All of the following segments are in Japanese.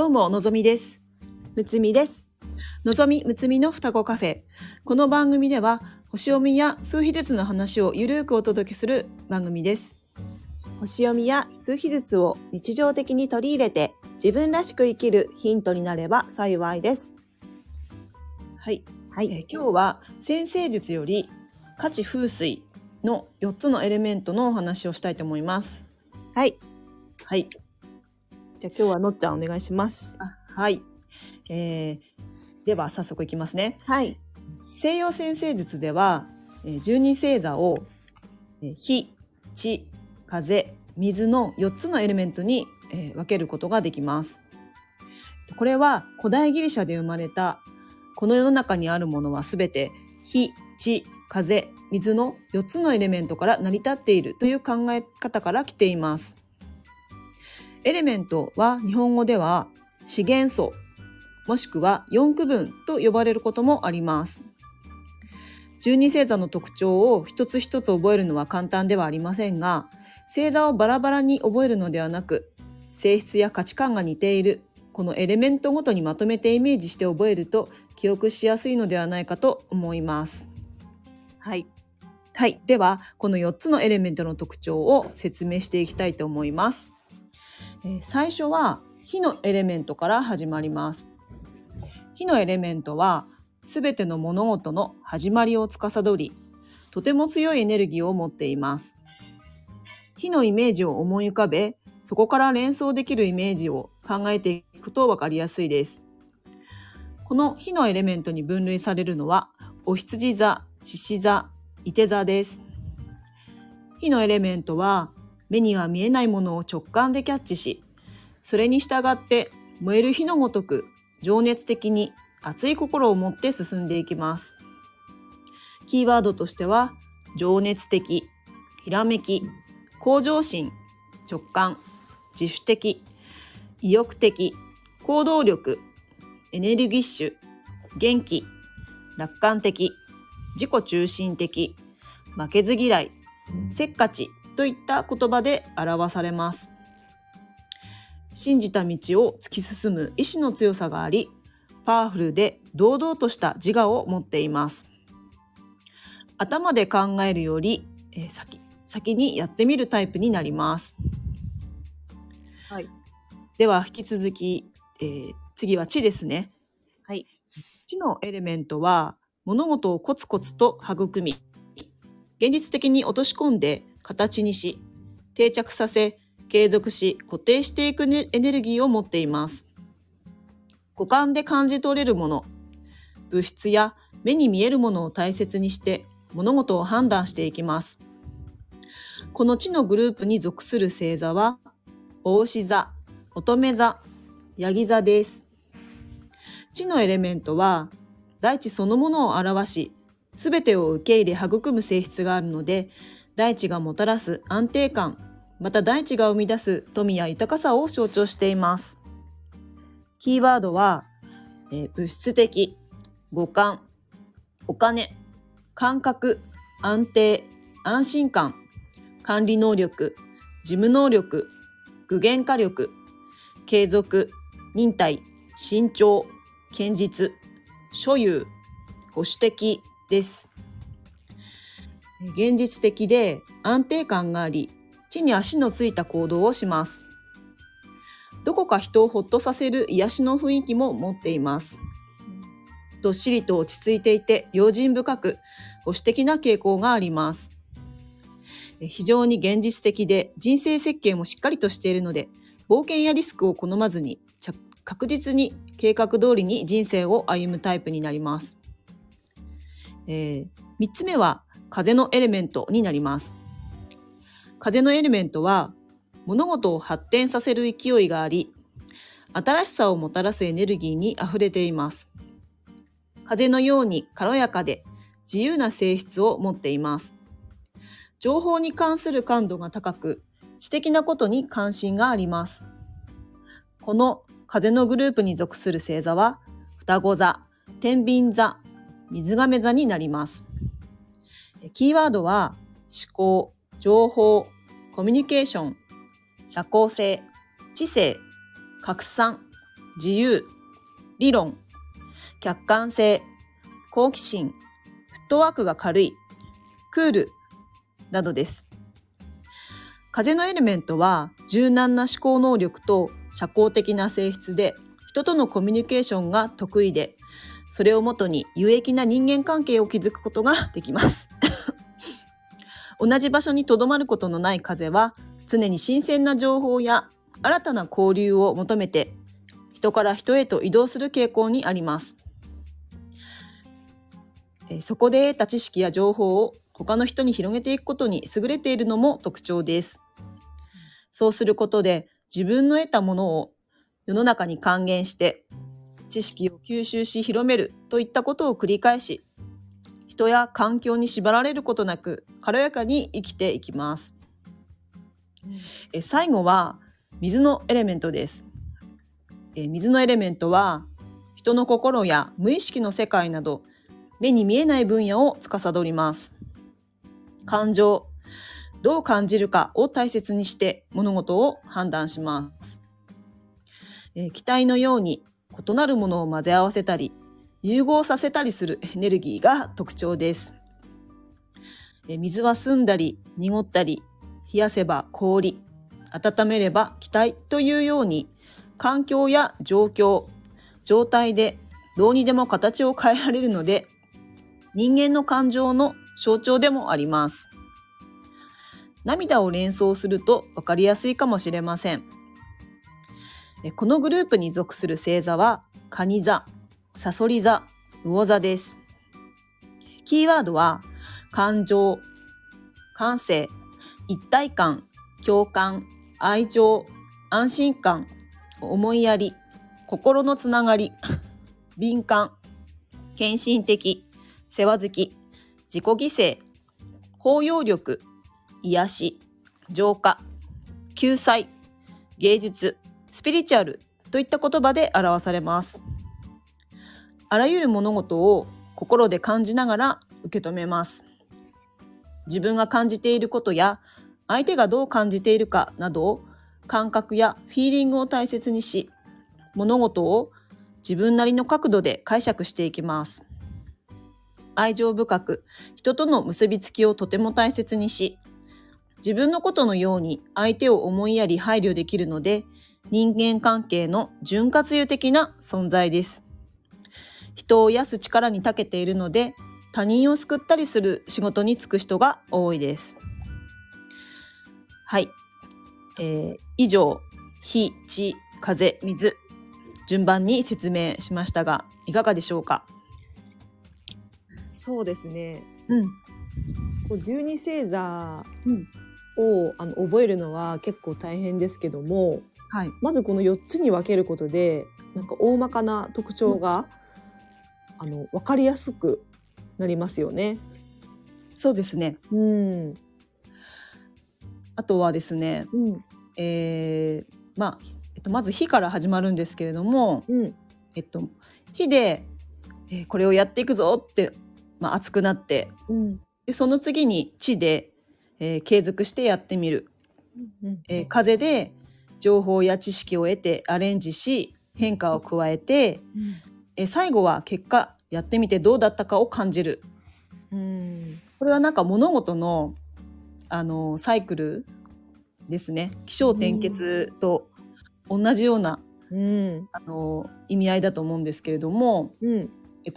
どうものぞみです。むつみです。のぞみむつみの双子カフェ。この番組では星読みや数秘術の話をゆるくお届けする番組です。星読みや数秘術を日常的に取り入れて自分らしく生きるヒントになれば幸いです。はい、今日は占星術より火地風水の4つのエレメントのお話をしたいと思います。はい、じゃあ今日はのっちゃんお願いします。では早速いきますね。西洋占星術では12星座を火、地、風、水の4つのエレメントに分けることができます。これは古代ギリシャで生まれたこの世の中にあるものはすべて火、地、風、水の4つのエレメントから成り立っているという考え方から来ています。エレメントは日本語では四元素もしくは四区分と呼ばれることもあります。12星座の特徴を一つ一つ覚えるのは簡単ではありませんが、星座をバラバラに覚えるのではなく、性質や価値観が似ているこのエレメントごとにまとめてイメージして覚えると記憶しやすいのではないかと思います。ではこの4つのエレメントの特徴を説明していきたいと思います。最初は火のエレメントから始まります。火のエレメントはすべての物事の始まりを司り、とても強いエネルギーを持っています。火のイメージを思い浮かべ、そこから連想できるイメージを考えていくと分かりやすいです。この火のエレメントに分類されるのはお羊座、獅子座、射手座です。火のエレメントは目には見えないものを直感でキャッチし、それに従って燃える火のごとく情熱的に熱い心を持って進んでいきます。キーワードとしては情熱的、ひらめき、向上心、直感、自主的、意欲的、行動力、エネルギッシュ、元気、楽観的、自己中心的、負けず嫌い、せっかちといった言葉で表されます。信じた道を突き進む意志の強さがあり、パワフルで堂々とした自我を持っています。頭で考えるより先にやってみるタイプになります。では引き続き、次は地ですね。地のエレメントは物事をコツコツと育み、現実的に落とし込んで形にし、定着させ、継続し、固定していくエネルギーを持っています。五感で感じ取れるもの、物質や目に見えるものを大切にして物事を判断していきます。この地のグループに属する星座は牡牛座、乙女座、ヤギ座です。地のエレメントは大地そのものを表し、すべてを受け入れ育む性質があるので、大地がもたらす安定感、また大地が生み出す富や豊かさを象徴しています。キーワードは、物質的、五感、お金、感覚、安定、安心感、管理能力、事務能力、具現化力、継続、忍耐、慎重、堅実、所有、保守的です。現実的で安定感があり、地に足のついた行動をします。どこか人をほっとさせる癒しの雰囲気も持っています。どっしりと落ち着いていて用心深く、保守的な傾向があります。非常に現実的で人生設計もしっかりとしているので、冒険やリスクを好まずに確実に計画通りに人生を歩むタイプになります。3つ目は風のエレメントになります。風のエレメントは物事を発展させる勢いがあり、新しさをもたらすエネルギーにあふれています。風のように軽やかで自由な性質を持っています。情報に関する感度が高く、知的なことに関心があります。この風のグループに属する星座は双子座、天秤座、水亀座になります。キーワードは思考、情報、コミュニケーション、社交性、知性、拡散、自由、理論、客観性、好奇心、フットワークが軽い、クールなどです。風のエレメントは柔軟な思考能力と社交的な性質で、人とのコミュニケーションが得意で、それをもとに有益な人間関係を築くことができます。同じ場所にとどまることのない風は、常に新鮮な情報や新たな交流を求めて、人から人へと移動する傾向にあります。そこで得た知識や情報を他の人に広げていくことに優れているのも特徴です。そうすることで自分の得たものを世の中に還元して、知識を吸収し広めるといったことを繰り返し、人や環境に縛られることなく軽やかに生きていきます。最後は水のエレメントです。水のエレメントは人の心や無意識の世界など目に見えない分野を司ります。感情、どう感じるかを大切にして物事を判断します。気体のように異なるものを混ぜ合わせたり、融合させたりするエネルギーが特徴です。水は澄んだり濁ったり、冷やせば氷、温めれば気体というように、環境や状況、状態でどうにでも形を変えられるので、人間の感情の象徴でもあります。涙を連想すると分かりやすいかもしれません。このグループに属する星座は蟹座、さそり座、魚座です。キーワードは感情、感性、一体感、共感、愛情、安心感、思いやり、心のつながり、敏感、献身的、世話好き、自己犠牲、包容力、癒し、浄化、救済、芸術、スピリチュアルといった言葉で表されます。あらゆる物事を心で感じながら受け止めます。自分が感じていることや相手がどう感じているかなどを感覚やフィーリングを大切にし、物事を自分なりの角度で解釈していきます。愛情深く人との結びつきをとても大切にし、自分のことのように相手を思いやり配慮できるので、人間関係の潤滑油的な存在です。人を癒す力に長けているので、他人を救ったりする仕事に就く人が多いです。はい、以上、火、地、風、水、順番に説明しましたが、いかがでしょうか？そうですね。12星座を覚えるのは結構大変ですけども、はい、まずこの4つに分けることで、なんか大まかな特徴が、分かりやすくなりますよね。そうですね。あとはですね、まず火から始まるんですけれども、火で、これをやっていくぞって、熱くなって、でその次に地で、継続してやってみる、風で情報や知識を得てアレンジし変化を加えて、最後は結果やってみてどうだったかを感じる。これはなんか物事の、サイクルですね。起承転結と同じような、意味合いだと思うんですけれども、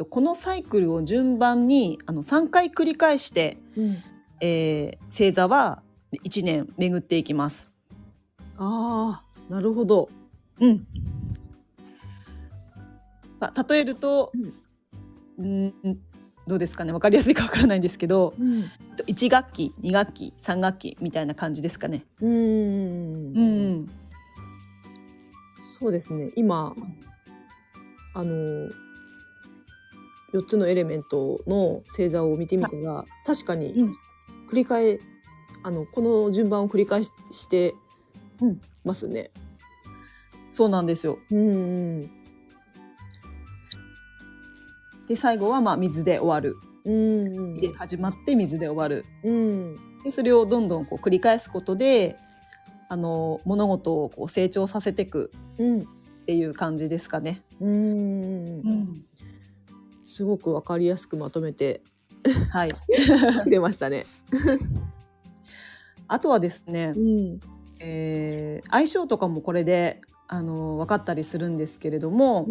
このサイクルを順番に3回繰り返して、星座は1年巡っていきます。なるほど。例えると、どうですかね、分かりやすいか分からないんですけど、1学期2学期3学期みたいな感じですかね。そうですね。今4つのエレメントの星座を見てみたら、確かに繰り返、この順番を繰り返してますね。そうなんですよ。で最後は水で終わる。で始まって水で終わる。でそれをどんどんこう繰り返すことで、物事をこう成長させていくっていう感じですかね。うん、すごく分かりやすくまとめてはい出ましたねあとはですね、相性とかもこれで分かったりするんですけれども、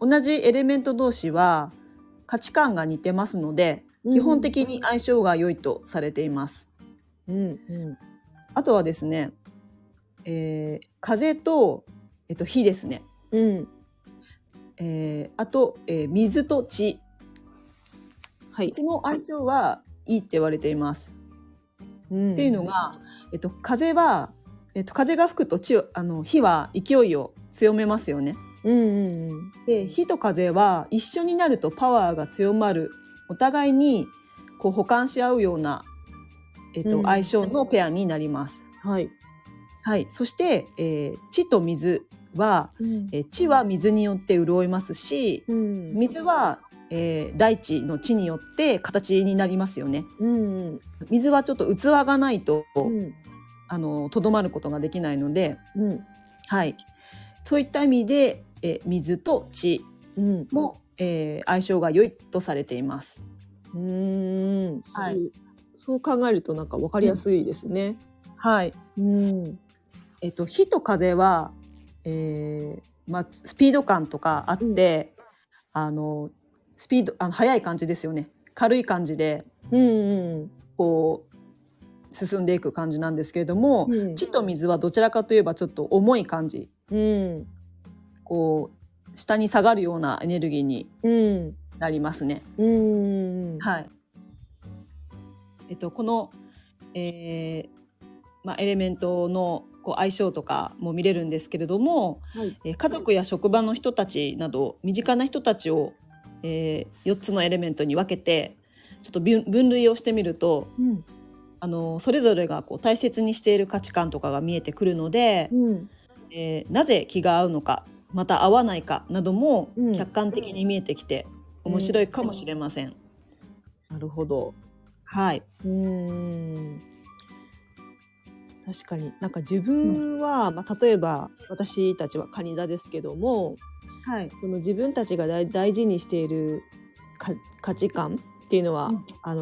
同じエレメント同士は価値観が似てますので、基本的に相性が良いとされています。あとはですね、風と、火ですね。あと、水と地、その相性はいいって言われています。っていうのが、風は、風が吹くと火は勢いを強めますよね。で、火と風は一緒になるとパワーが強まる、お互いにこう補完し合うような、相性のペアになります。そして、地と水は、地は水によって潤いますし、水は、大地の地によって形になりますよね。水はちょっと器がないと、とどまることができないので、そういった意味で、水と地も、相性が良いとされています。そう考えるとなんか分かりやすいですね。火と風は、スピード感とかあって、スピード速い感じですよね。軽い感じで、こう進んでいく感じなんですけれども、地と水はどちらかといえばちょっと重い感じ、こう下に下がるようなエネルギーになりますね。この、エレメントのこう相性とかも見れるんですけれども、家族や職場の人たちなど身近な人たちを、4つのエレメントに分けてちょっと分類をしてみると、それぞれがこう大切にしている価値観とかが見えてくるので、なぜ気が合うのか、また合わないかなども客観的に見えてきて面白いかもしれません。なるほど。確かになんか自分は、例えば私たちは蟹座ですけども、その自分たちが大事にしている価値観っていうのは、あ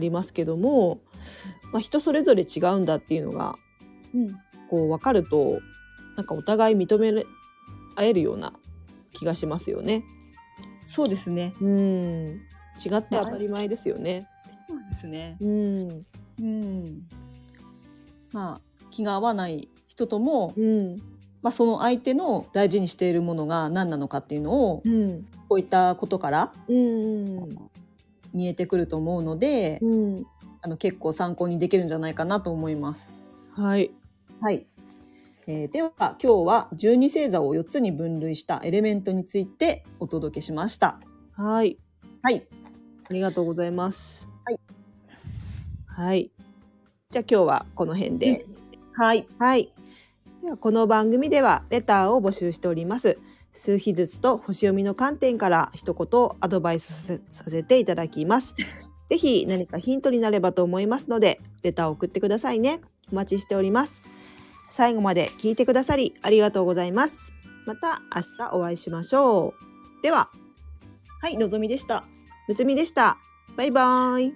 りますけども、人それぞれ違うんだっていうのが、こう分かるとなんかお互い認め合えるような気がしますよね。そうですね。違って当たり前ですよね。そうですね。気が合わない人とも、その相手の大事にしているものが何なのかっていうのを、こういったことから、見えてくると思うので、結構参考にできるんじゃないかなと思います。では今日は12星座を4つに分類したエレメントについてお届けしました。ありがとうございます。じゃあ今日はこの辺で。ではこの番組ではレターを募集しております。数日ずつと星読みの観点から一言アドバイスさせていただきます。ぜひ何かヒントになればと思いますので、レターを送ってくださいね。お待ちしております。最後まで聞いてくださりありがとうございます。また明日お会いしましょう。では、のぞみでした。むつみでした。バイバイ。